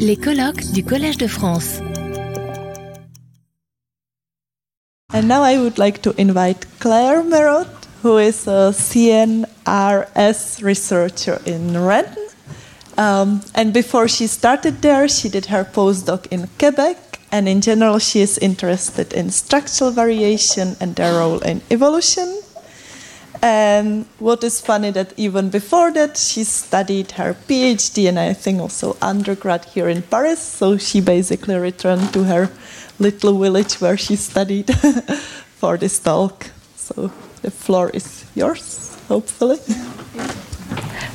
Les colloques du Collège de France. And now I would like to invite Claire Mérot, who is a CNRS researcher in Rennes. And before she started there, she did her postdoc in Quebec. And in general, she is interested in structural variation and their role in evolution. And what is funny that even before that, she studied her PhD and I think also undergrad here in Paris. So she basically returned to her little village where she studied for this talk. So the floor is yours, hopefully.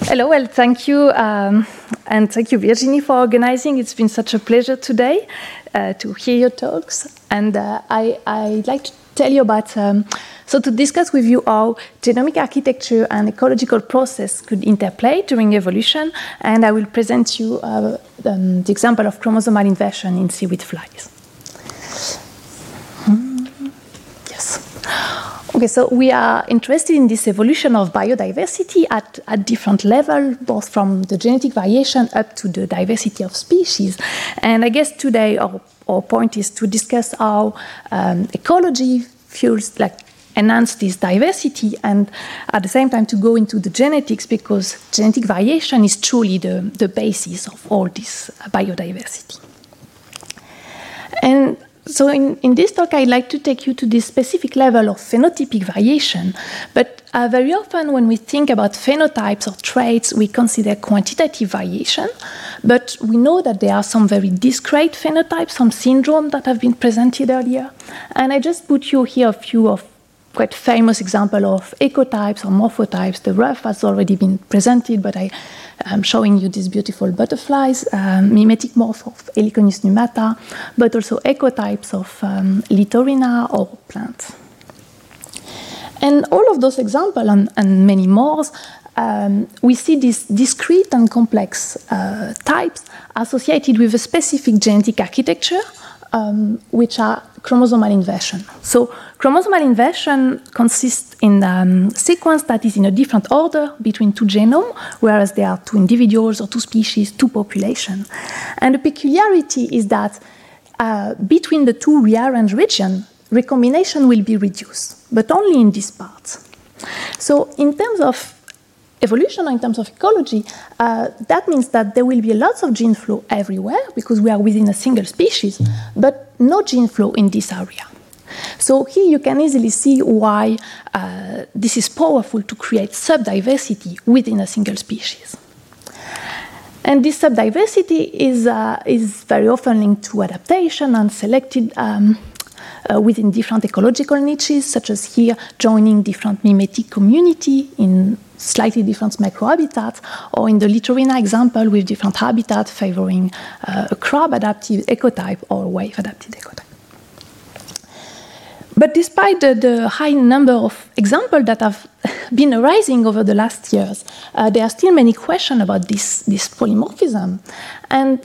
Hello, well, thank you. And thank you, Virginie, for organizing. It's been such a pleasure today to hear your talks. And I'd like to tell you about... So to discuss with you how genomic architecture and ecological process could interplay during evolution, and I will present you the example of chromosomal inversion in seaweed flies. Yes. Okay, so we are interested in this evolution of biodiversity at different levels, both from the genetic variation up to the diversity of species. And I guess today our point is to discuss how ecology fuels, enhance this diversity, and at the same time to go into the genetics, because genetic variation is truly the basis of all this biodiversity. And so in this talk, I'd like to take you to this specific level of phenotypic variation, but very often when we think about phenotypes or traits, we consider quantitative variation, but we know that there are some very discrete phenotypes, some syndromes that have been presented earlier. And I just put you here a few of quite famous example of ecotypes or morphotypes. The ruff has already been presented, but I am showing you these beautiful butterflies, mimetic morph of Heliconius numata, but also ecotypes of Litorina or plants. And all of those examples and many more, we see these discrete and complex types associated with a specific genetic architecture, which are chromosomal inversion. So chromosomal inversion consists in sequence that is in a different order between two genomes, whereas there are two individuals or two species, two populations. And the peculiarity is that between the two rearranged regions, recombination will be reduced, but only in this part. So in terms of evolution, in terms of ecology, that means that there will be lots of gene flow everywhere because we are within a single species, but no gene flow in this area. So here you can easily see why this is powerful to create subdiversity within a single species. And this subdiversity is very often linked to adaptation and selected within different ecological niches, such as here joining different mimetic community in slightly different microhabitats, or in the Litorina example with different habitats favoring a crab-adaptive ecotype or wave-adapted ecotype. But despite the high number of examples that have been arising over the last years, there are still many questions about this polymorphism. And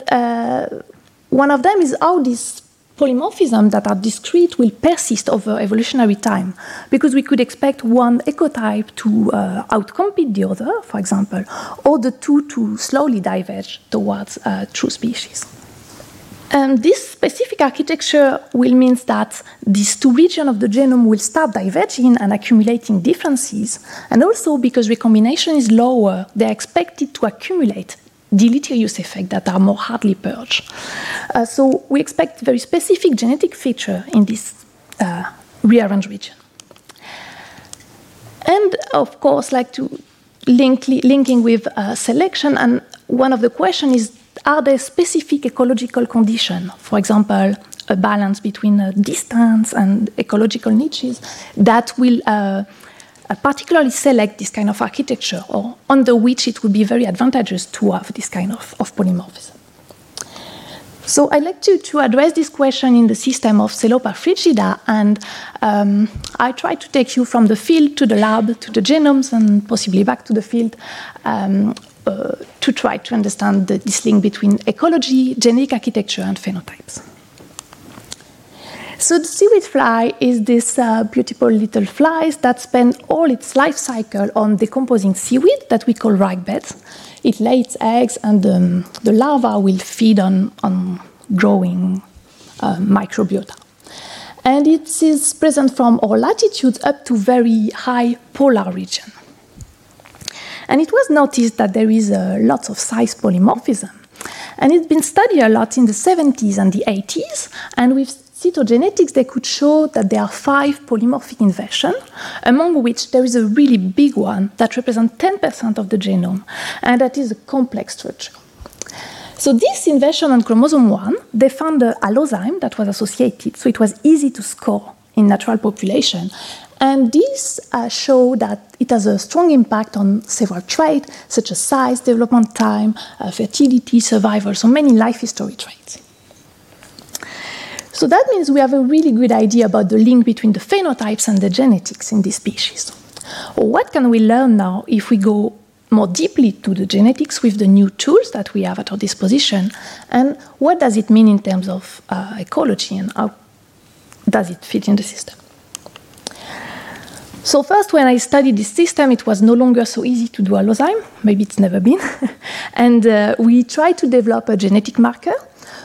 one of them is how this polymorphism that are discrete will persist over evolutionary time, because we could expect one ecotype to outcompete the other, for example, or the two to slowly diverge towards true species. And this specific architecture will mean that these two regions of the genome will start diverging and accumulating differences, and also because recombination is lower, they are expected to accumulate deleterious effects that are more hardly purged. So we expect very specific genetic feature in this rearranged region. And of course, like to linking with selection, and one of the questions is, are there specific ecological conditions, for example, a balance between distance and ecological niches, that will particularly select this kind of architecture, or under which it would be very advantageous to have this kind of polymorphism. So I'd like to address this question in the system of Coelopa frigida, and I try to take you from the field to the lab, to the genomes, and possibly back to the field to try to understand this link between ecology, genetic architecture, and phenotypes. So the seaweed fly is this beautiful little flies that spend all its life cycle on decomposing seaweed that we call rag beds. It lays eggs and the larva will feed on growing microbiota. And it is present from all latitudes up to very high polar region. And it was noticed that there is lots of size polymorphism. And it's been studied a lot in the 70s and the 80s, and with cytogenetics they could show that there are 5 polymorphic inversions, among which there is a really big one that represents 10% of the genome, and that is a complex structure. So this inversion on chromosome 1, they found the allozyme that was associated, so it was easy to score in natural population. And this showed that it has a strong impact on several traits, such as size, development time, fertility, survival, so many life history traits. So that means we have a really good idea about the link between the phenotypes and the genetics in this species. What can we learn now if we go more deeply to the genetics with the new tools that we have at our disposition? And what does it mean in terms of ecology and how does it fit in the system? So first, when I studied this system, it was no longer so easy to do allozyme. Maybe it's never been. And we tried to develop a genetic marker.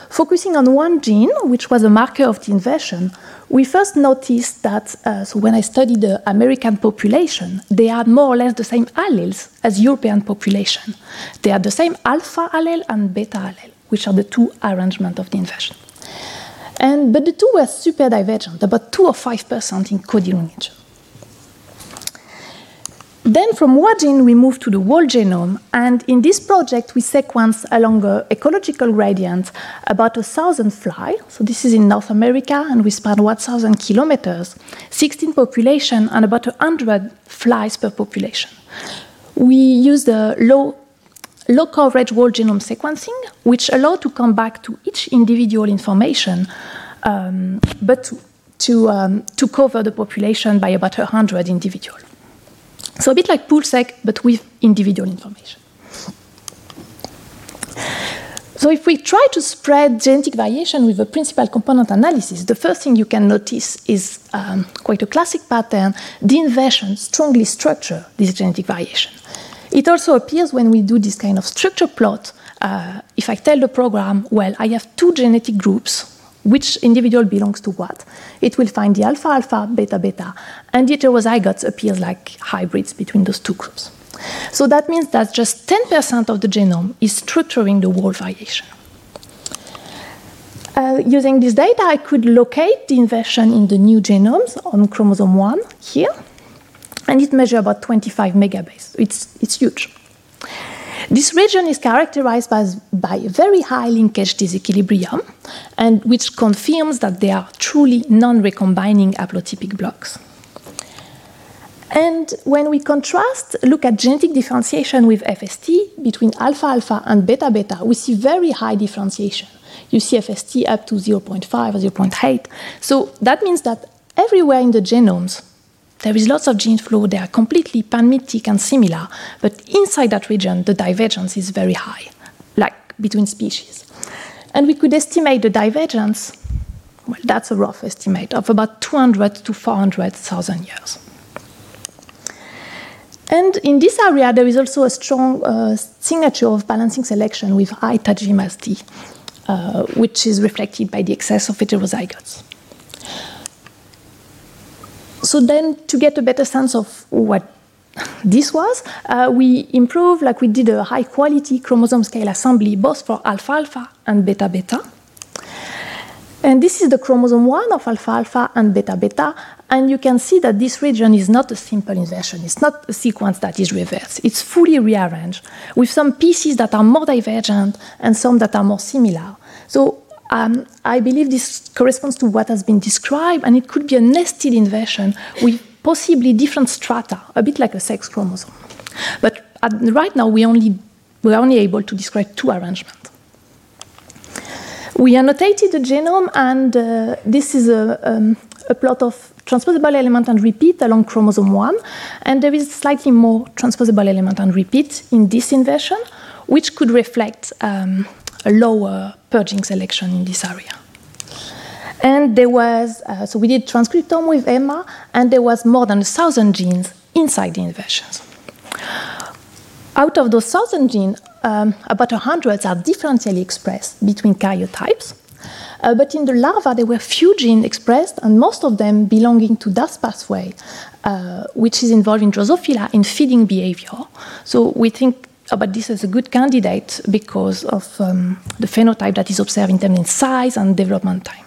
Focusing on one gene, which was a marker of the inversion, we first noticed that so when I studied the American population, they had more or less the same alleles as European population. They had the same alpha allele and beta allele, which are the two arrangements of the inversion. But the two were super divergent, about 2 or 5% in codelineage. Then from one gene, we moved to the whole genome, and in this project, we sequenced along an ecological gradient about 1,000 flies. So this is in North America, and we spanned 1,000 kilometers, 16 population, and about 100 flies per population. We used a low coverage whole genome sequencing, which allowed to come back to each individual information, but to cover the population by about 100 individuals. So a bit like PoolSec, but with individual information. So if we try to spread genetic variation with a principal component analysis, the first thing you can notice is quite a classic pattern. The inversion strongly structures this genetic variation. It also appears when we do this kind of structure plot. If I tell the program, well, I have 2 genetic groups, which individual belongs to what, it will find the alpha-alpha, beta-beta, and the heterozygotes appears like hybrids between those two groups. So that means that just 10% of the genome is structuring the whole variation. Using this data, I could locate the inversion in the new genomes on chromosome 1 here, and it measures about 25 megabase. It's huge. This region is characterized by very high linkage disequilibrium, and which confirms that they are truly non-recombining haplotypic blocks. And when we look at genetic differentiation with FST between alpha-alpha and beta-beta, we see very high differentiation. You see FST up to 0.5 or 0.8. So that means that everywhere in the genomes, there is lots of gene flow, they are completely panmictic and similar, but inside that region, the divergence is very high, like between species. And we could estimate the divergence, well, that's a rough estimate, of about 200 to 400,000 years. And in this area, there is also a strong signature of balancing selection with high Tajima's D, which is reflected by the excess of heterozygotes. So then, to get a better sense of what this was, we improved, like we did a high-quality chromosome-scale assembly, both for alpha-alpha and beta-beta. And this is the chromosome 1 of alpha-alpha and beta-beta, and you can see that this region is not a simple inversion. It's not a sequence that is reversed. It's fully rearranged, with some pieces that are more divergent and some that are more similar. So I believe this corresponds to what has been described, and it could be a nested inversion with possibly different strata, a bit like a sex chromosome. But right now, we are only able to describe 2 arrangements. We annotated the genome, and this is a plot of transposable element and repeat along chromosome 1, and there is slightly more transposable element and repeat in this inversion, which could reflect a lower purging selection in this area. And there was, so we did transcriptome with Emma, and there was more than 1,000 genes inside the inversions. Out of those 1,000 genes, about 100 are differentially expressed between karyotypes. But in the larva, there were few genes expressed, and most of them belonging to DAS pathway, which is involved in Drosophila in feeding behavior. So we think about this as a good candidate because of the phenotype that is observed in terms of size and development time.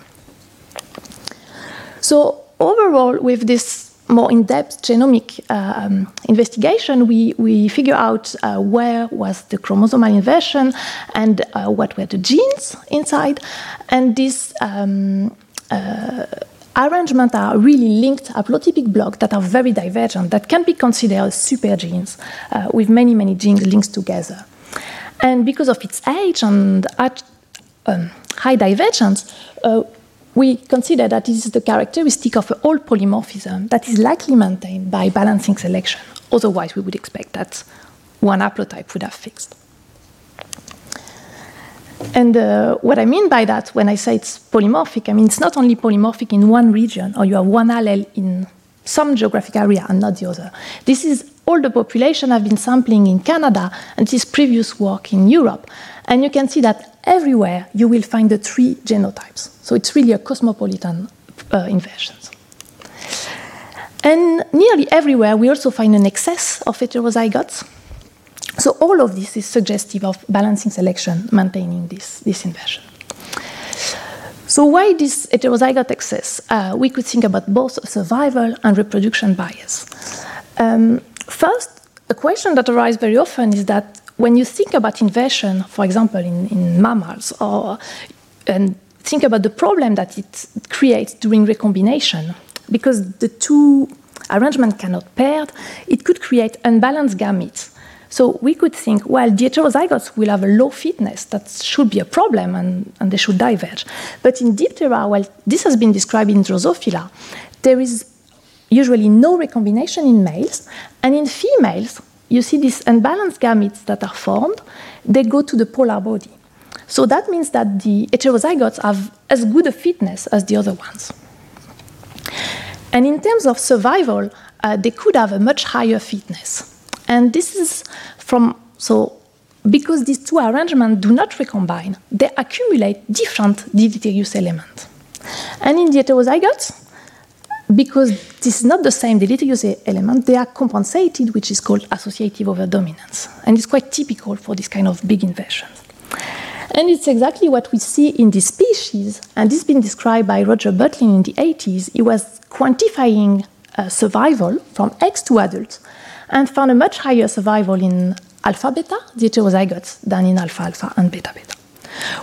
So overall, with this more in-depth genomic investigation, we figure out where was the chromosomal inversion and what were the genes inside. And these arrangements are really linked haplotypic blocks that are very divergent, that can be considered supergenes with many, many genes linked together. And because of its age and high divergence, we consider that this is the characteristic of an old polymorphism that is likely maintained by balancing selection. Otherwise, we would expect that one haplotype would have fixed. And what I mean by that, when I say it's polymorphic, I mean it's not only polymorphic in one region, or you have one allele in some geographic area and not the other. This is all the population I've been sampling in Canada and this previous work in Europe. And you can see that everywhere you will find the three genotypes. So it's really a cosmopolitan inversion. And nearly everywhere we also find an excess of heterozygotes. So all of this is suggestive of balancing selection maintaining this inversion. So why this heterozygote excess? We could think about both survival and reproduction bias. First, a question that arises very often is that when you think about inversion, for example, in mammals, and think about the problem that it creates during recombination, because the two arrangements cannot pair, it could create unbalanced gametes. So we could think, well, the heterozygotes will have a low fitness, that should be a problem, and they should diverge. But in Diptera, well, this has been described in Drosophila, there is usually no recombination in males, and in females, you see these unbalanced gametes that are formed, they go to the polar body. So that means that the heterozygotes have as good a fitness as the other ones. And in terms of survival, they could have a much higher fitness. And this is because these two arrangements do not recombine, they accumulate different deleterious elements. And in the heterozygotes, because this is not the same deleterious element, they are compensated, which is called associative overdominance. And it's quite typical for this kind of big inversions. And it's exactly what we see in this species, and this has been described by Roger Butlin in the 80s. He was quantifying survival from eggs to adults and found a much higher survival in alpha-beta, the heterozygotes, than in alpha-alpha and beta-beta.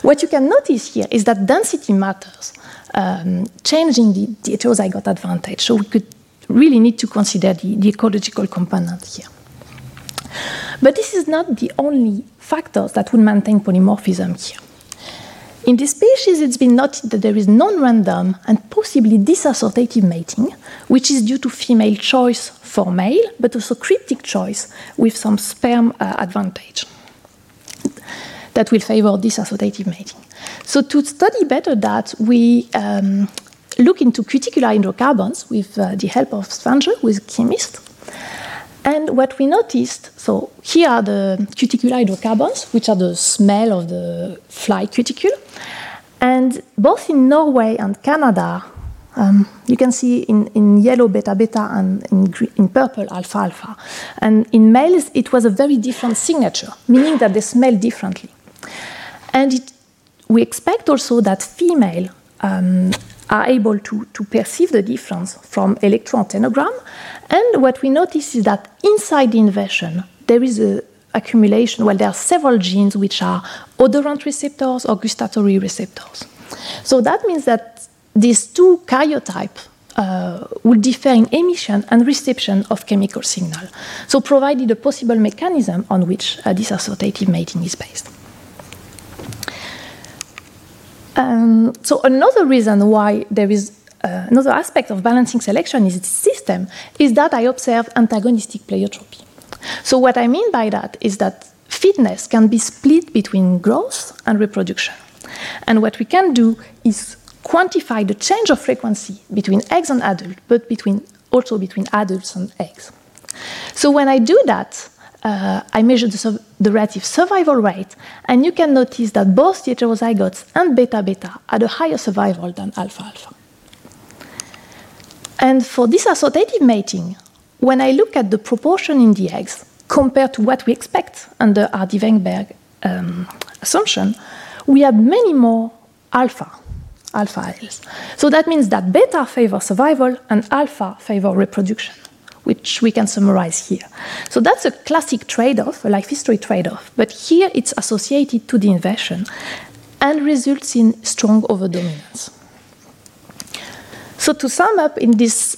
What you can notice here is that density matters. Changing the heterozygote advantage. So we could really need to consider the ecological component here. But this is not the only factors that would maintain polymorphism here. In this species, it's been noted that there is non-random and possibly disassociative mating, which is due to female choice for male, but also cryptic choice with some sperm advantage that will favor disassociative mating. So to study better that, we look into cuticular hydrocarbons with the help of Svenja, who is a chemist. And what we noticed, so here are the cuticular hydrocarbons, which are the smell of the fly cuticle. And both in Norway and Canada, you can see in yellow beta-beta and in purple alpha-alpha. And in males, it was a very different signature, meaning that they smell differently. And we expect also that females are able to perceive the difference from electroantennogram. And what we notice is that inside the inversion, there is an accumulation. Well, there are several genes which are odorant receptors or gustatory receptors. So that means that these two karyotypes will differ in emission and reception of chemical signal. So provided a possible mechanism on which disassociative mating is based. So another reason why there is another aspect of balancing selection in this system is that I observe antagonistic pleiotropy. So what I mean by that is that fitness can be split between growth and reproduction. And what we can do is quantify the change of frequency between eggs and adults, but also between adults and eggs. So when I do that, I measure the relative survival rate, and you can notice that both the heterozygotes and beta-beta had a higher survival than alpha-alpha. And for disassociative mating, when I look at the proportion in the eggs compared to what we expect under our De Weinberg assumption, we have many more alpha Ls. So that means that beta favor survival and alpha favor reproduction, which we can summarize here. So that's a classic trade-off, a life history trade-off, but here it's associated to the inversion and results in strong overdominance. So to sum up, in this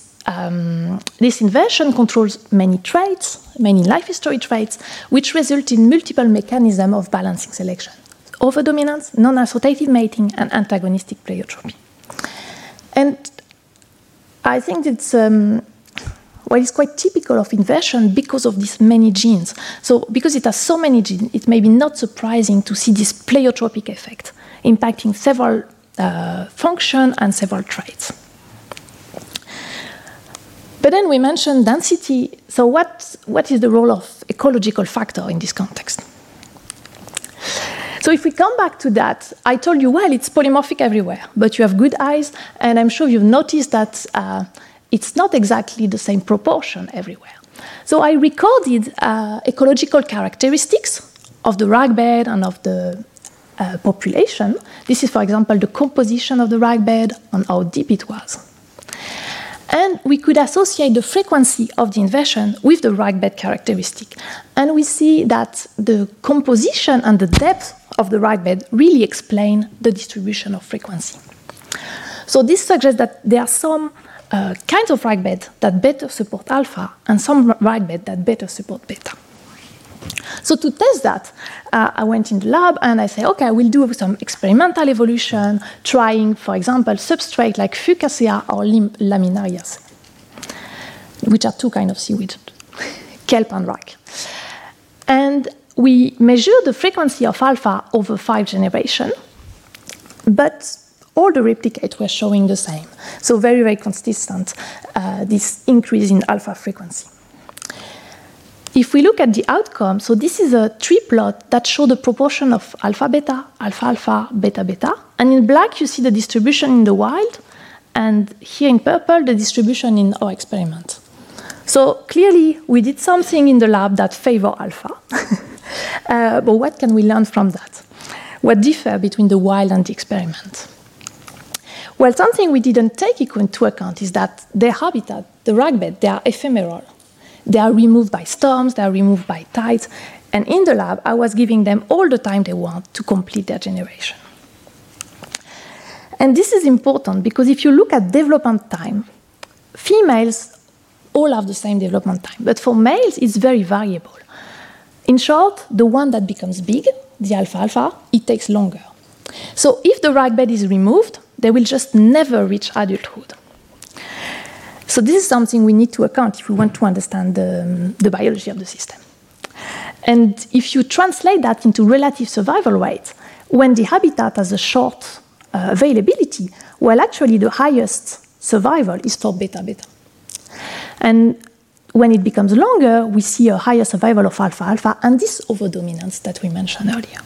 inversion controls many traits, many life history traits, which result in multiple mechanisms of balancing selection: overdominance, non-associative mating, and antagonistic pleiotropy. And I think it's what is quite typical of inversion because of these many genes. So because it has so many genes, it may be not surprising to see this pleiotropic effect impacting several functions and several traits. But then we mentioned density. So what is the role of ecological factor in this context? So if we come back to that, I told you, well, it's polymorphic everywhere, but you have good eyes, and I'm sure you've noticed that it's not exactly the same proportion everywhere. So I recorded ecological characteristics of the rag bed and of the population. This is, for example, the composition of the rag bed and how deep it was. And we could associate the frequency of the inversion with the rag bed characteristic. And we see that the composition and the depth of the rag bed really explain the distribution of frequency. So this suggests that there are some kinds of rag bed that better support alpha and some rag bed that better support beta. So to test that, I went in the lab and I said, okay, I will do some experimental evolution, trying, for example, substrate like Fucacea or Laminariaceae, which are two kinds of seaweed, kelp and wrack. And we measured the frequency of alpha over 5 generations, but all the replicates were showing the same. So very, very consistent, this increase in alpha frequency. If we look at the outcome, so this is a tree plot that shows the proportion of alpha-beta, alpha-alpha, beta-beta. And in black, you see the distribution in the wild. And here in purple, the distribution in our experiment. So clearly, we did something in the lab that favors alpha. But what can we learn from that? What differs between the wild and the experiment? Well, something we didn't take into account is that their habitat, the rag bed, they are ephemeral. They are removed by storms, they are removed by tides, and in the lab, I was giving them all the time they want to complete their generation. And this is important because if you look at development time, females all have the same development time, but for males, it's very variable. In short, the one that becomes big, the alpha-alpha, it takes longer. So if the rag bed is removed, they will just never reach adulthood. So this is something we need to account if we want to understand the biology of the system. And if you translate that into relative survival rate, when the habitat has a short availability, well, actually the highest survival is for beta-beta. And when it becomes longer, we see a higher survival of alpha-alpha and this overdominance that we mentioned earlier.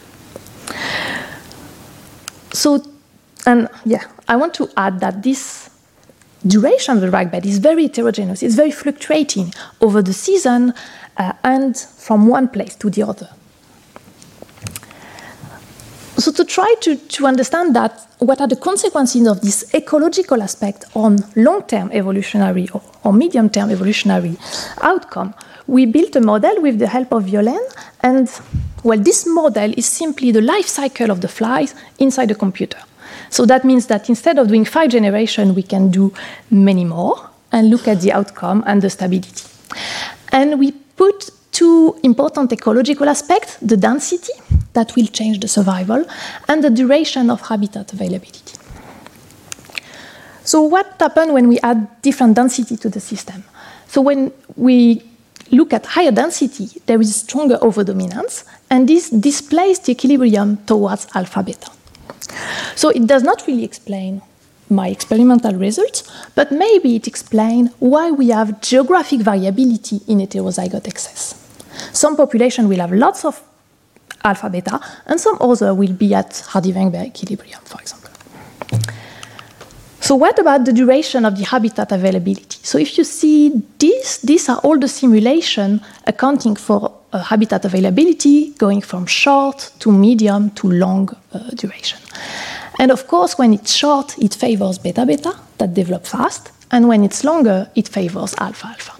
So, and yeah, I want to add that this duration of the rag bed is very heterogeneous. It's very fluctuating over the season and from one place to the other. So to try to understand that, what are the consequences of this ecological aspect on long-term evolutionary or medium-term evolutionary outcome, we built a model with the help of Violaine. And well, this model is simply the life cycle of the flies inside the computer. So that means that instead of doing 5 generations, we can do many more and look at the outcome and the stability. And we put 2 important ecological aspects, the density, that will change the survival, and the duration of habitat availability. So what happens when we add different density to the system? So when we look at higher density, there is stronger overdominance, and this displaces the equilibrium towards alpha-beta. So it does not really explain my experimental results, but maybe it explains why we have geographic variability in heterozygote excess. Some population will have lots of alpha-beta, and some other will be at Hardy-Weinberg equilibrium, for example. So what about the duration of the habitat availability? So if you see this, these are all the simulations accounting for habitat availability going from short to medium to long duration. And of course, when it's short, it favors beta-beta that develop fast, and when it's longer, it favors alpha-alpha.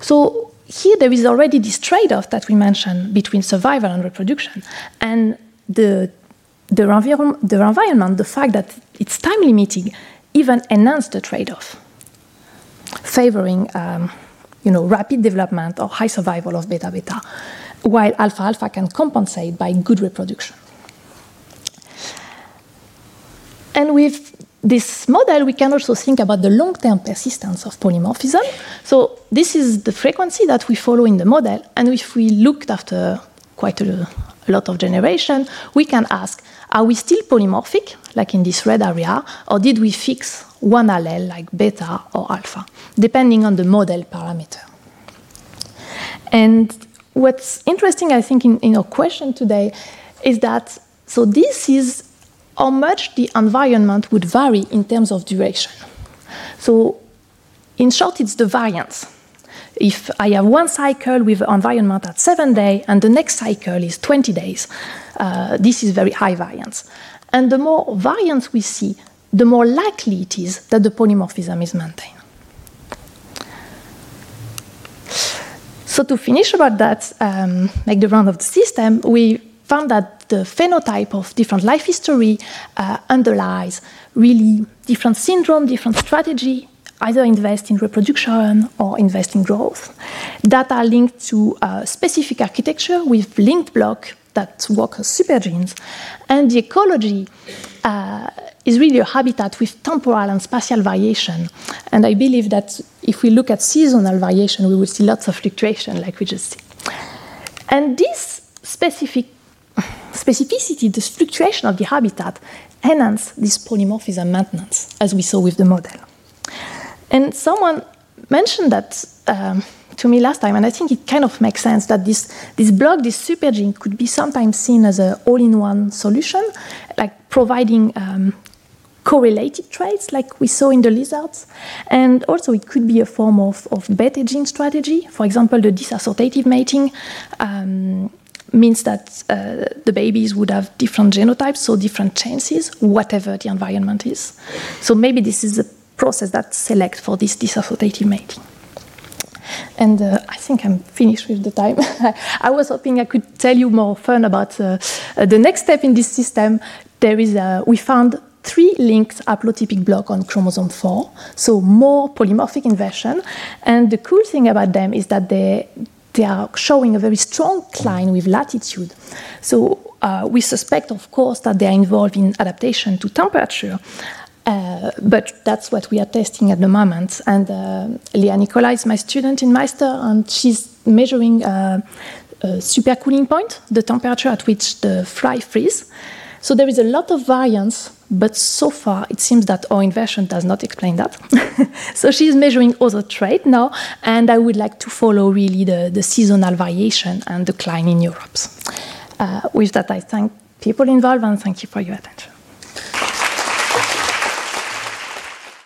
So here there is already this trade-off that we mentioned between survival and reproduction, and the environment, the fact that it's time-limiting, even enhanced the trade-off, favoring rapid development or high survival of beta-beta, while alpha-alpha can compensate by good reproduction. And with this model, we can also think about the long-term persistence of polymorphism. So this is the frequency that we follow in the model. And if we looked after quite a lot of generations, we can ask, are we still polymorphic, like in this red area, or did we fix one allele, like beta or alpha, depending on the model parameter? And what's interesting, I think, in our question today is that, so this is how much the environment would vary in terms of duration. So in short, it's the variance. If I have one cycle with environment at 7 days and the next cycle is 20 days, this is very high variance. And the more variance we see, the more likely it is that the polymorphism is maintained. So to finish about that, like the round of the system, we found that the phenotype of different life history underlies really different syndrome, different strategy, either invest in reproduction or invest in growth, that are linked to specific architecture with linked block that work as supergenes. And the ecology is really a habitat with temporal and spatial variation. And I believe that if we look at seasonal variation, we will see lots of fluctuation like we just see. And this specificity, this fluctuation of the habitat, enhances this polymorphism maintenance, as we saw with the model. And someone mentioned that to me last time, and I think it kind of makes sense that this block, this supergene, could be sometimes seen as an all-in-one solution, like providing correlated traits, like we saw in the lizards. And also it could be a form of beta gene strategy. For example, the disassortative mating means that the babies would have different genotypes, so different chances, whatever the environment is. So maybe this is a process that selects for this disassortative mating. And I think I'm finished with the time. I was hoping I could tell you more fun about the next step in this system. We found 3 linked haplotypic blocks on chromosome 4, so more polymorphic inversion. And the cool thing about them is that they are showing a very strong cline with latitude. So we suspect, of course, that they are involved in adaptation to temperature, but that's what we are testing at the moment. And Lea Nicola is my student in Meister, and she's measuring supercooling point, the temperature at which the fly freeze. So there is a lot of variance, but so far it seems that our inversion does not explain that. So she's measuring other traits now, and I would like to follow really the seasonal variation and decline in Europe. With that, I thank people involved and thank you for your attention.